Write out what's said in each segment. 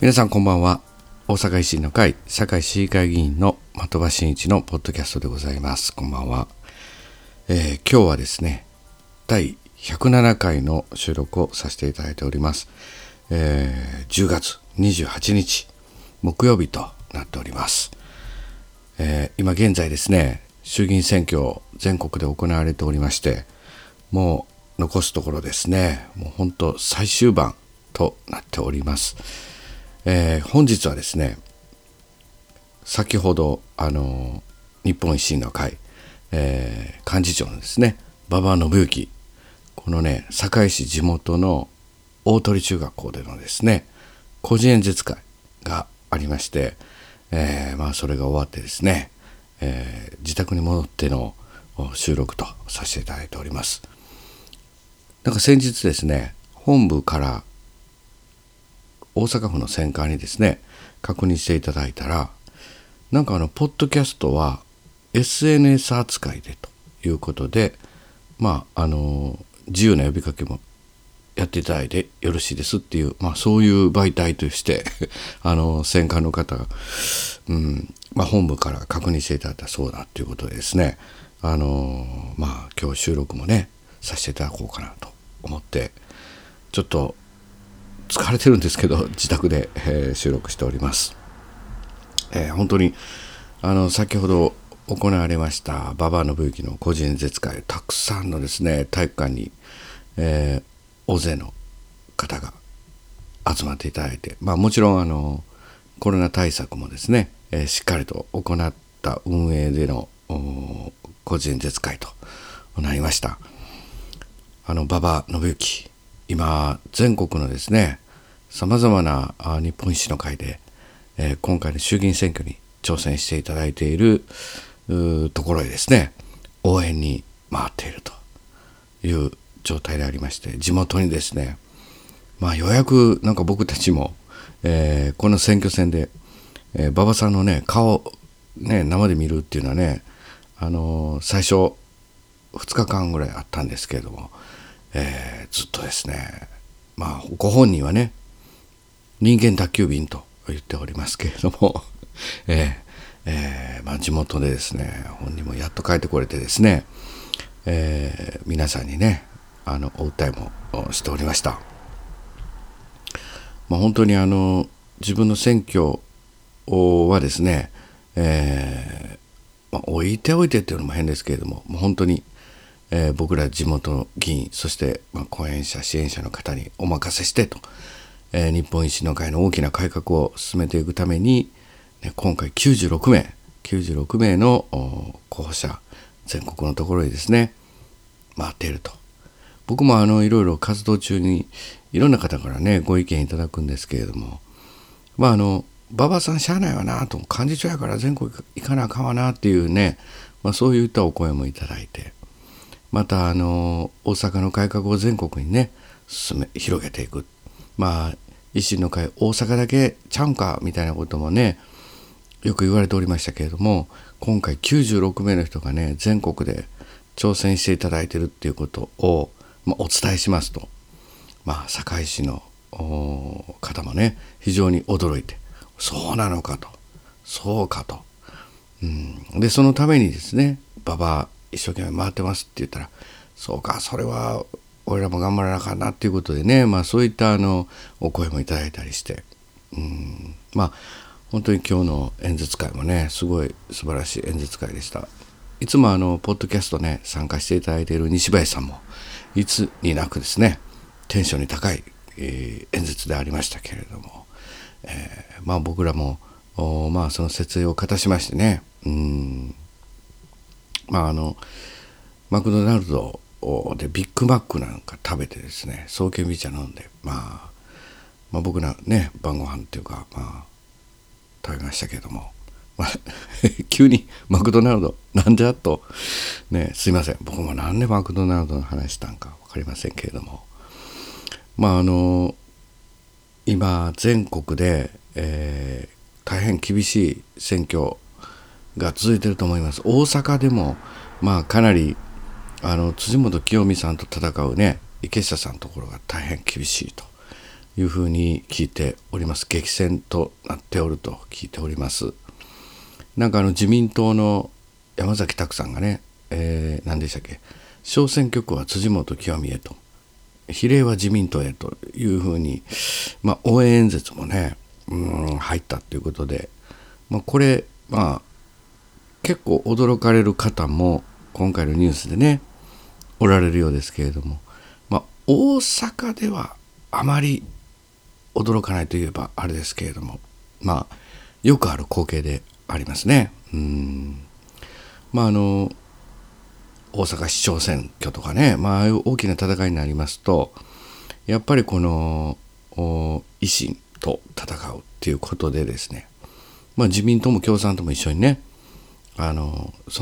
皆さんこんばんは。大阪維新の会堺市議会議員の的場真一のポッドキャストでございます。こんばんは。今日はですね第107回の収録をさせていただいております。10月28日木曜日となっております。今現在ですね衆議院選挙全国で行われておりまして、もう残すところですねもう本当最終盤となっております。本日はですね先ほど日本維新の会、幹事長のですね馬場伸幸、このね堺市地元の大鳥中学校でのですね個人演説会がありまして、それが終わってですね、自宅に戻っての収録とさせていただいております。なんか先日ですね本部から大阪府の選管にですね確認していただいたら、なんかポッドキャストは SNS 扱いでということで、自由な呼びかけもやっていただいてよろしいですっていう、そういう媒体として選管の方が、本部から確認していただいたそうだということでですね、今日収録もねさせていただこうかなと思って、ちょっと疲れてるんですけど自宅で、収録しております。本当に先ほど行われました馬場伸幸の個人演説会、たくさんのですね体育館に、大勢の方が集まっていただいて、もちろんコロナ対策もですね、しっかりと行った運営での個人演説会となりました。馬場伸幸今全国のですねさまざまな日本維新の会で、今回の衆議院選挙に挑戦していただいているところへですね応援に回っているという状態でありまして、地元にですねようやくなんか僕たちも、この選挙戦で、馬場さんのね顔ね生で見るっていうのはね最初2日間ぐらいあったんですけれども、ずっとですねご本人はね人間宅急便と言っておりますけれども地元でですね本人もやっと帰ってこれてですね、皆さんにねお訴えもしておりました。本当に自分の選挙はですね、置いておいてっていうのも変ですけれども、本当に僕ら地元の議員、そして後援者支援者の方にお任せしてと、日本維新の会の大きな改革を進めていくために、今回96名の候補者全国のところにですね回っていると。僕もいろいろ活動中にいろんな方からねご意見いただくんですけれども、馬場さんしゃあないわなと、幹事長やから全国行かなあかんわなっていうね、そういったお声もいただいて、また大阪の改革を全国にね広げていく、維新の会大阪だけちゃうんかみたいなこともねよく言われておりましたけれども、今回96名の人がね全国で挑戦していただいてるっていうことを、お伝えしますと、堺市の方もね非常に驚いて、そうなのかと、そうかと、でそのためにですね馬場一生懸命回ってますって言ったら、そうかそれは俺らも頑張らなあかんなっていうことでね、そういったお声もいただいたりして、本当に今日の演説会もねすごい素晴らしい演説会でした。いつもポッドキャストね参加していただいている西林さんもいつになくですねテンションに高い、演説でありましたけれども、僕らもその設営を果たしましてね、マクドナルドでビッグマックなんか食べてですね爽健美茶飲んで、僕らね晩ご飯っていうか食べましたけれども、急にマクドナルドなんじゃとね、すいません僕もなんでマクドナルドの話したんか分かりませんけれども、今全国で、大変厳しい選挙が続いていると思います。大阪でもかなり辻元清美さんと戦うね池下さんのところが大変厳しいというふうに聞いております。激戦となっておると聞いております。なんか自民党の山崎拓さんがね、何でしたっけ、小選挙区は辻元清美へと、比例は自民党へというふうに、応援演説もね、入ったということで、これ、結構驚かれる方も今回のニュースでねおられるようですけれども、大阪ではあまり驚かないといえばあれですけれども、よくある光景でありますね。大阪市長選挙とかね、大きな戦いになりますと、やっぱりこの維新と戦うっていうことでですね、自民党も共産党も一緒にね、そ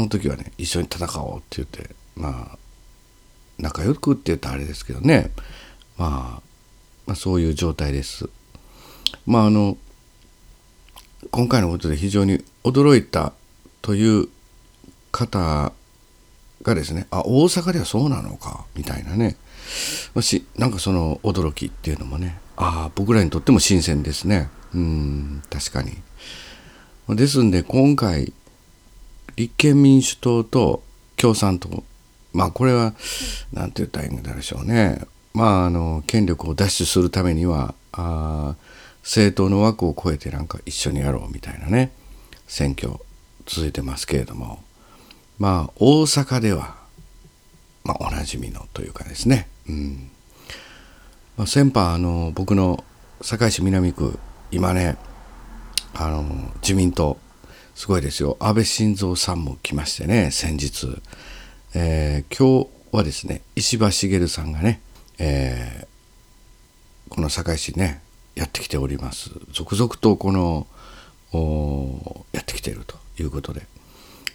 の時はね一緒に戦おうって言って、仲良くって言ったらあれですけどね、そういう状態です。今回のことで非常に驚いたという方がですね、大阪ではそうなのかみたいなね、なんかその驚きっていうのもね、僕らにとっても新鮮ですね。確かに。ですんで今回立憲民主党と共産党、これはなんて言ったらいいんでしょうね。権力を奪取するためには政党の枠を超えてなんか一緒にやろうみたいなね選挙続いてますけれども、大阪では、おなじみのというかですね、先般僕の堺市南区、今ね自民党すごいですよ。安倍晋三さんも来ましてね、先日、今日はですね石破茂さんがね、この堺市ねやってきております。続々とこのやってきているということで、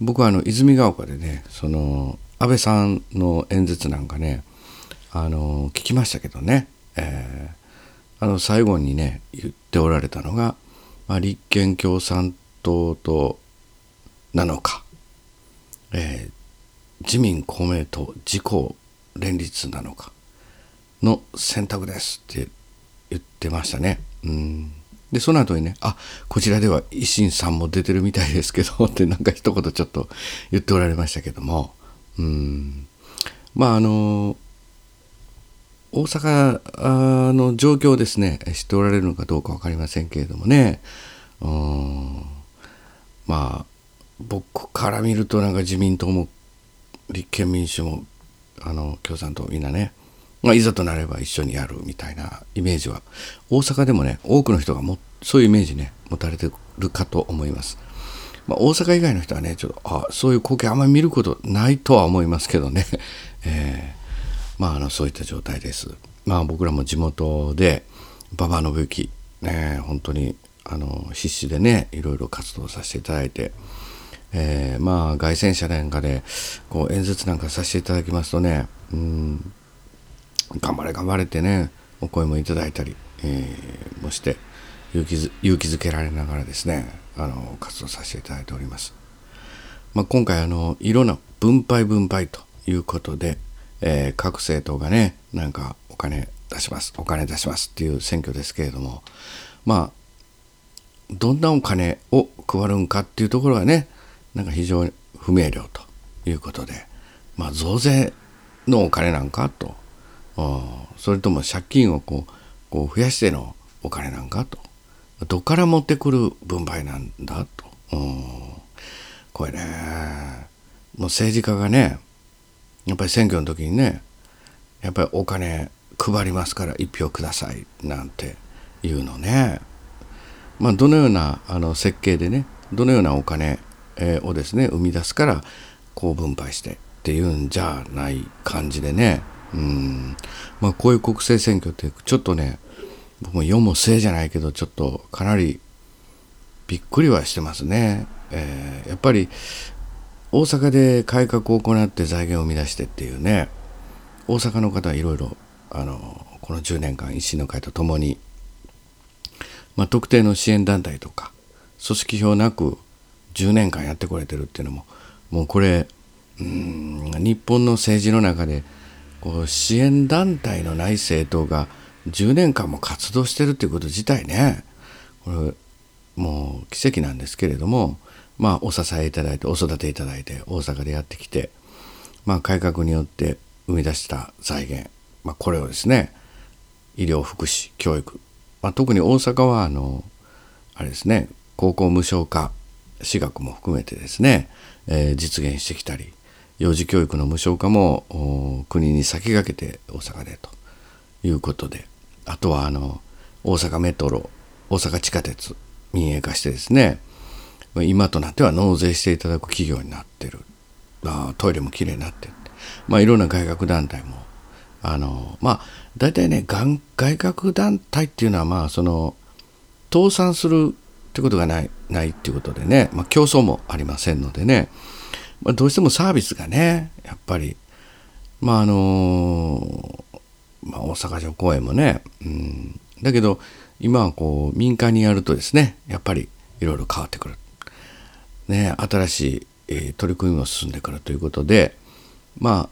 僕は泉ヶ丘でねその安倍さんの演説なんかね聞きましたけどね、最後にね言っておられたのが、立憲共産党となのか、自民公明党自公連立なのかの選択ですって言ってましたね。でその後にね、こちらでは維新さんも出てるみたいですけどってなんか一言ちょっと言っておられましたけども、大阪の状況をですね知っておられるのかどうか分かりませんけれどもね、僕から見るとなんか自民党も立憲民主も共産党みんなね、いざとなれば一緒にやるみたいなイメージは大阪でもね多くの人がそういうイメージね持たれてるかと思います。大阪以外の人はねちょっとそういう光景あんまり見ることないとは思いますけどねそういった状態です。僕らも地元で馬場伸幸ね本当に必死でねいろいろ活動させていただいて、街宣車なんかでこう演説なんかさせていただきますとね、頑張れ頑張れってねお声もいただいたり、もして勇気づけられながらですね活動させていただいております。今回いろんな分配ということで、各政党がねなんかお金出しますっていう選挙ですけれども、どんなお金を配るんかっていうところがねなんか非常に不明瞭ということで、増税のお金なんかと、それとも借金をこう増やしてのお金なんかと、どっから持ってくる分配なんだと、これねもう政治家がねやっぱり選挙の時にねやっぱりお金配りますから一票くださいなんていうのね、どのような設計でねどのようなお金をですね生み出すからこう分配してっていうんじゃない感じでね、こういう国政選挙ってちょっとね僕も世も末じゃないけどちょっとかなりびっくりはしてますね。やっぱり大阪で改革を行って財源を生み出してっていうね、大阪の方はいろいろこの10年間維新の会とともに、特定の支援団体とか組織票なく10年間やってこれてるっていうのももうこれ日本の政治の中でこう支援団体のない政党が10年間も活動してるっていうこと自体ね、これもう奇跡なんですけれども、まあお支えいただいてお育ていただいて大阪でやってきて、まあ改革によって生み出した財源、まあこれをですね、医療福祉教育、まあ特に大阪はあれですね、高校無償化、私学も含めてですね、実現してきたり、幼児教育の無償化も国に先駆けて大阪でということで、あとは大阪メトロ、大阪地下鉄民営化してですね、今となっては納税していただく企業になってる、トイレもきれいになってる、まあいろんな外郭団体もまあ大体ね、外郭団体っていうのはまあ倒産するってことがないっていうことでね、まあ、競争もありませんのでね、まあ、どうしてもサービスがね、やっぱりまあまあ、大阪城公園もね、だけど今はこう民間にやるとですね、やっぱりいろいろ変わってくる、ね、新しい、取り組みも進んでくるということで、まあ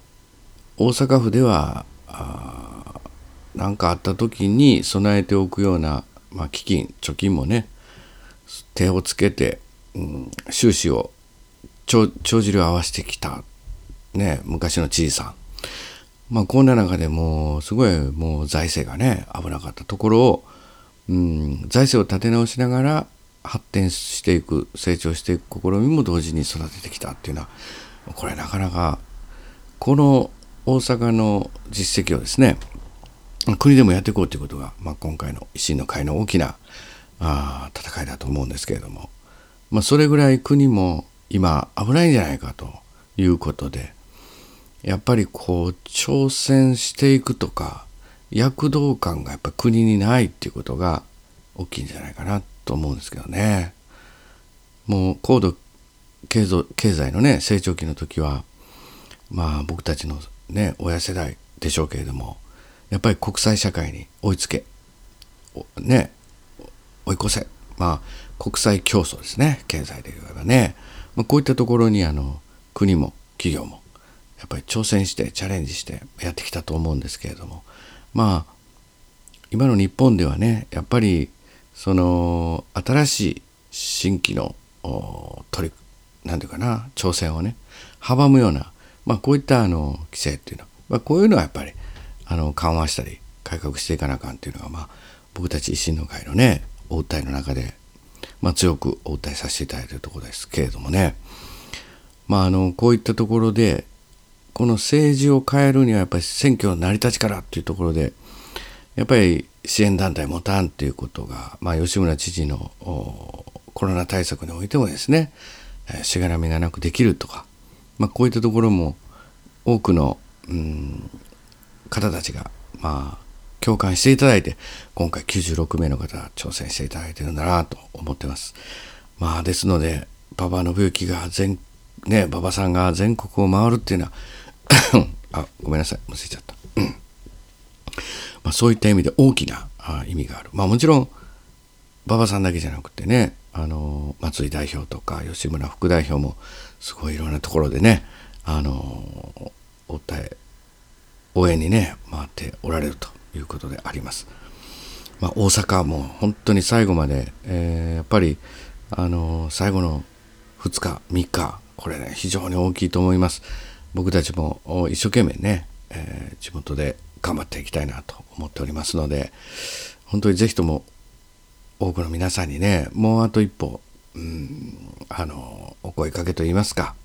大阪府では何かあった時に備えておくような、まあ、基金貯金もね手をつけて、収支を帳尻を合わせてきた、ね、昔の知事さん、まあ、こんな中でもうすごいもう財政がね危なかったところを、財政を立て直しながら発展していく、成長していく試みも同時に育ててきたっていうのは、これなかなかこの大阪の実績をですね国でもやっていこうということが、まあ、今回の維新の会の大きな戦いだと思うんですけれども、まあ、それぐらい国も今危ないんじゃないかということで、やっぱりこう挑戦していくとか躍動感がやっぱ国にないっていうことが大きいんじゃないかなと思うんですけどね。もう高度経済のね成長期の時は、まあ僕たちのね親世代でしょうけれども、やっぱり国際社会に追いつけね追い越せ、まあ国際競争ですね、経済で言えばね、まあ、こういったところに国も企業もやっぱり挑戦してチャレンジしてやってきたと思うんですけれども、まあ今の日本ではね、やっぱり新しい新規のなんていうかな挑戦をね阻むような、まあこういった規制っていうのは、まあ、こういうのはやっぱり緩和したり改革していかなあかんっていうのが、まあ僕たち維新の会のねお訴えの中で、まあ、強くお訴えさせていただいているところですけれどもね、まあ、こういったところでこの政治を変えるにはやっぱり選挙の成り立ちからっていうところで、やっぱり支援団体持たんっていうことが、まあ、吉村知事のコロナ対策においてもですね、しがらみがなくできるとか、まあ、こういったところも多くの方たちがまあ共感していただいて、今回96名の方が挑戦していただいているんだなと思ってます。まあですので、馬場さんが全国を回るっていうのはあ、ごめんなさい、忘れちゃった。まあ、そういった意味で大きな意味がある。まあもちろん馬場さんだけじゃなくてね、松井代表とか吉村副代表もすごいいろんなところでね、応援にね回っておられるということであります。まあ、大阪はもう本当に最後まで、やっぱり最後の2日3日これね非常に大きいと思います。僕たちも一生懸命ね、地元で頑張っていきたいなと思っておりますので、本当にぜひとも多くの皆さんにねもうあと一歩、お声かけといいますか、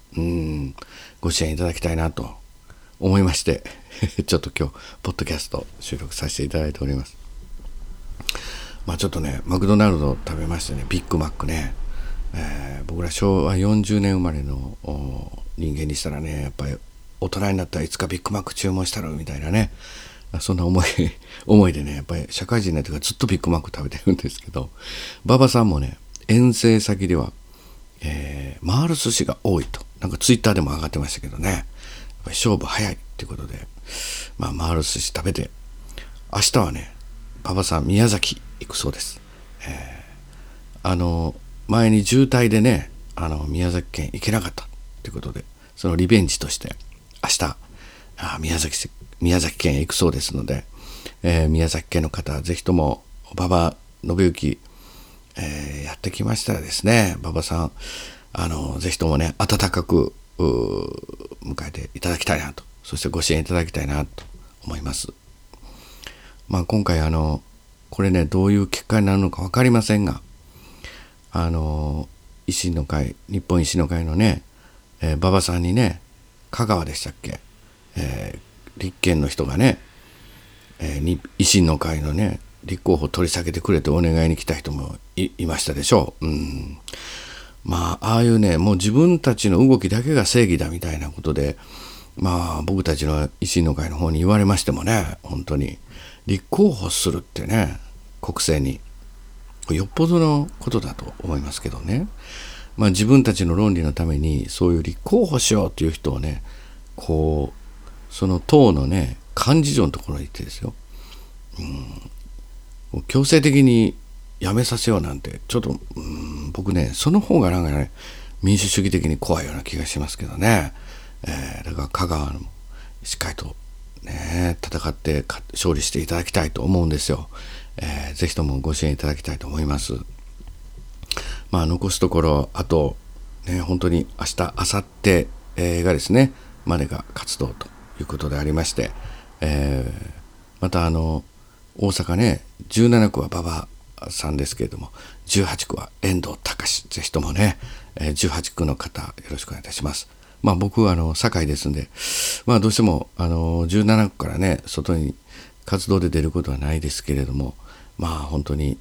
ご支援いただきたいなと思いましてちょっと今日ポッドキャスト収録させていただいております。まあちょっとねマクドナルドを食べましてね、ビッグマックね、僕ら昭和40年生まれの人間にしたらね、やっぱり大人になったらいつかビッグマック注文したらみたいなね、そんな思いでね、やっぱり社会人になってからずっとビッグマック食べてるんですけど、馬場さんもね遠征先では、回る寿司が多いとなんかツイッターでも上がってましたけどね、勝負早いってことで、まあ、回る寿司食べて、明日はね馬場さん宮崎行くそうです、前に渋滞でね宮崎県行けなかったってことで、そのリベンジとして明日宮崎県へ行くそうですので、宮崎県の方、ぜひとも馬場伸幸、やってきましたらですね、馬場さん、ぜひともね、温かく迎えていただきたいなと、そしてご支援いただきたいなと思います。まあ今回これね、どういう結果になるのか分かりませんが、維新の会、日本維新の会のね、馬場さんにね、香川でしたっけ、立憲の人がね、維新の会のね、立候補を取り下げてくれてお願いに来た人も いましたでしょう。うん。まあ、ああいうね、もう自分たちの動きだけが正義だみたいなことで、まあ、僕たちの維新の会の方に言われましてもね、本当に。立候補するってね、国政に。よっぽどのことだと思いますけどね。まあ、自分たちの論理のために、そういう立候補しようという人をね、こう、その党のね、幹事長のところに行ってですよ。強制的に辞めさせようなんて、ちょっと、僕ね、その方がなんかね、民主主義的に怖いような気がしますけどね。だから香川もしっかりとね、戦って勝利していただきたいと思うんですよ。ぜひともご支援いただきたいと思います。まあ、残すところ、あと、ね、本当に明日、明後日がですね、までが活動ということでありまして、また大阪ね、17区は馬場さんですけれども、18区は遠藤隆、ぜひともね、18区の方、よろしくお願いいたします。まあ、僕は堺ですんで、まあ、どうしても17区からね、外に活動で出ることはないですけれども、まあ本当に、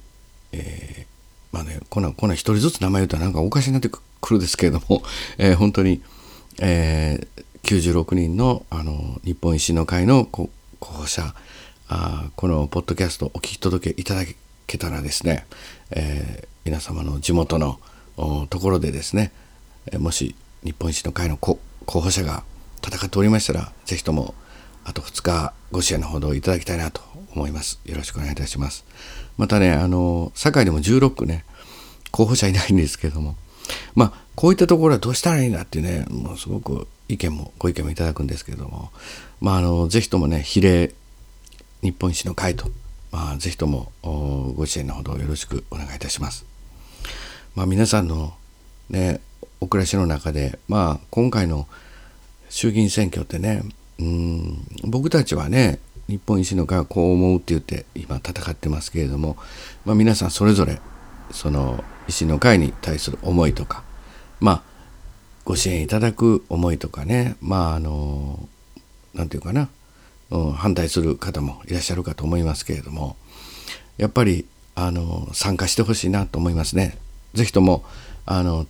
まあね、こんな一人ずつ名前言うとなんかおかしになってくるですけれども、本当に、96人の、日本維新の会の候補者、このポッドキャストお聞き届けいただけたらですね、皆様の地元のところでですね、もし日本維新の会の候補者が戦っておりましたら、ぜひともあと2日ご支援のほどいただきたいなと思います。よろしくお願いいたします。またね、堺でも16区ね、候補者いないんですけども、まあ、こういったところはどうしたらいいんだっていうね、もうすごくご意見もいただくんですけれども、まあ、ぜひともね、比例日本維新の会と、まあ、ぜひともご支援のほどよろしくお願いいたします。まあ、皆さんのね、お暮らしの中で、まあ、今回の衆議院選挙ってね、僕たちはね、日本維新の会はこう思うって言って今戦ってますけれども、まあ、皆さんそれぞれその維新の会に対する思いとか、まあ、ご支援いただく思いとかね、まあなんていうかな、反対する方もいらっしゃるかと思いますけれども、やっぱり参加してほしいなと思いますね。ぜひとも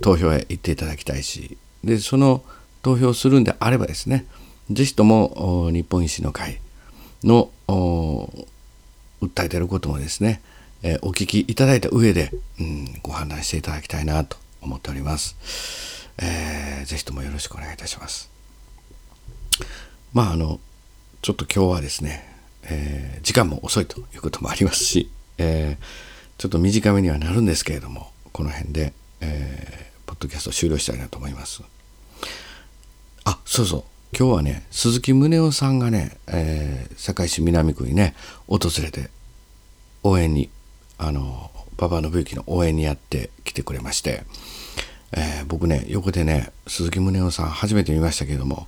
投票へ行っていただきたいし、でその投票するんであればですね、ぜひとも日本維新の会の訴えていることもですね、お聞きいただいた上で、ご判断していただきたいなと思っております。ぜひともよろしくお願いいたします。まあちょっと今日はですね、時間も遅いということもありますし、ちょっと短めにはなるんですけれども、この辺で、ポッドキャスト終了したいなと思います。あ、そうそう。今日はね、鈴木宗男さんがね、堺市南区にね、訪れて応援に、馬場伸幸の応援にやってきてくれまして、僕ね、横でね、鈴木宗男さん初めて見ましたけども、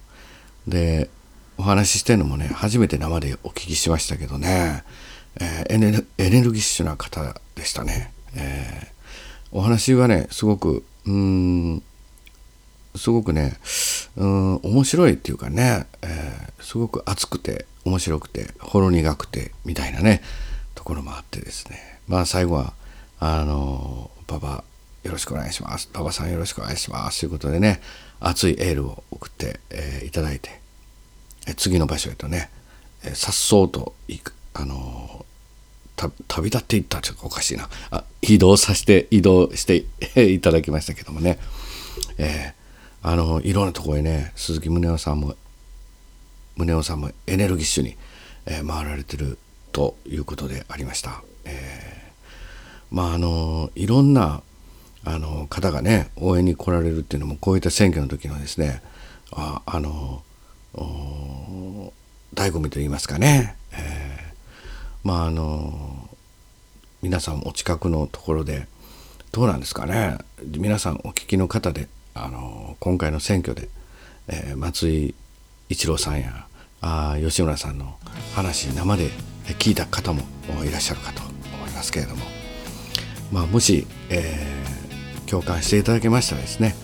で、お話ししてるのもね、初めて生でお聞きしましたけどね、エネルギッシュな方でしたね。お話はね、すごくね、面白いっていうかね、すごく熱くて面白くてほろ苦くてみたいなねところもあってですね、まあ最後は馬場よろしくお願いします、馬場さんよろしくお願いしますということでね、熱いエールを送って、いただいて、次の場所へとね、颯爽と旅立っていったちょっとおかしいな、移動していただきましたけどもね、いろんなところへね、鈴木宗男さんもエネルギッシュに、回られてるということでありました。まあいろんな方がね応援に来られるっていうのも、こういった選挙の時のですね、醍醐味といいますかね、まあ皆さんお近くのところでどうなんですかね、皆さんお聞きの方で今回の選挙で、松井一郎さんや吉村さんの話生で聞いた方もいらっしゃるかと思いますけれども、まあ、もし、共感していただけましたらですね、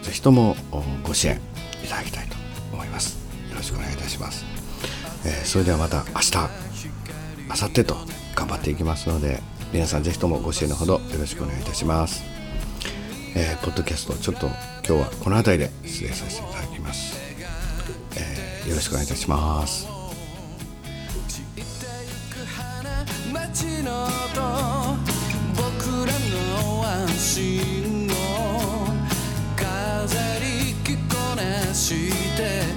ぜひともご支援いただきたいと思います。よろしくお願いいたします。それではまた明日明後日と頑張っていきますので、皆さんぜひともご支援のほどよろしくお願いいたします。ポッドキャストちょっと今日はこの辺りで失礼させていただきます。よろしくお願いいたします。風に着こなして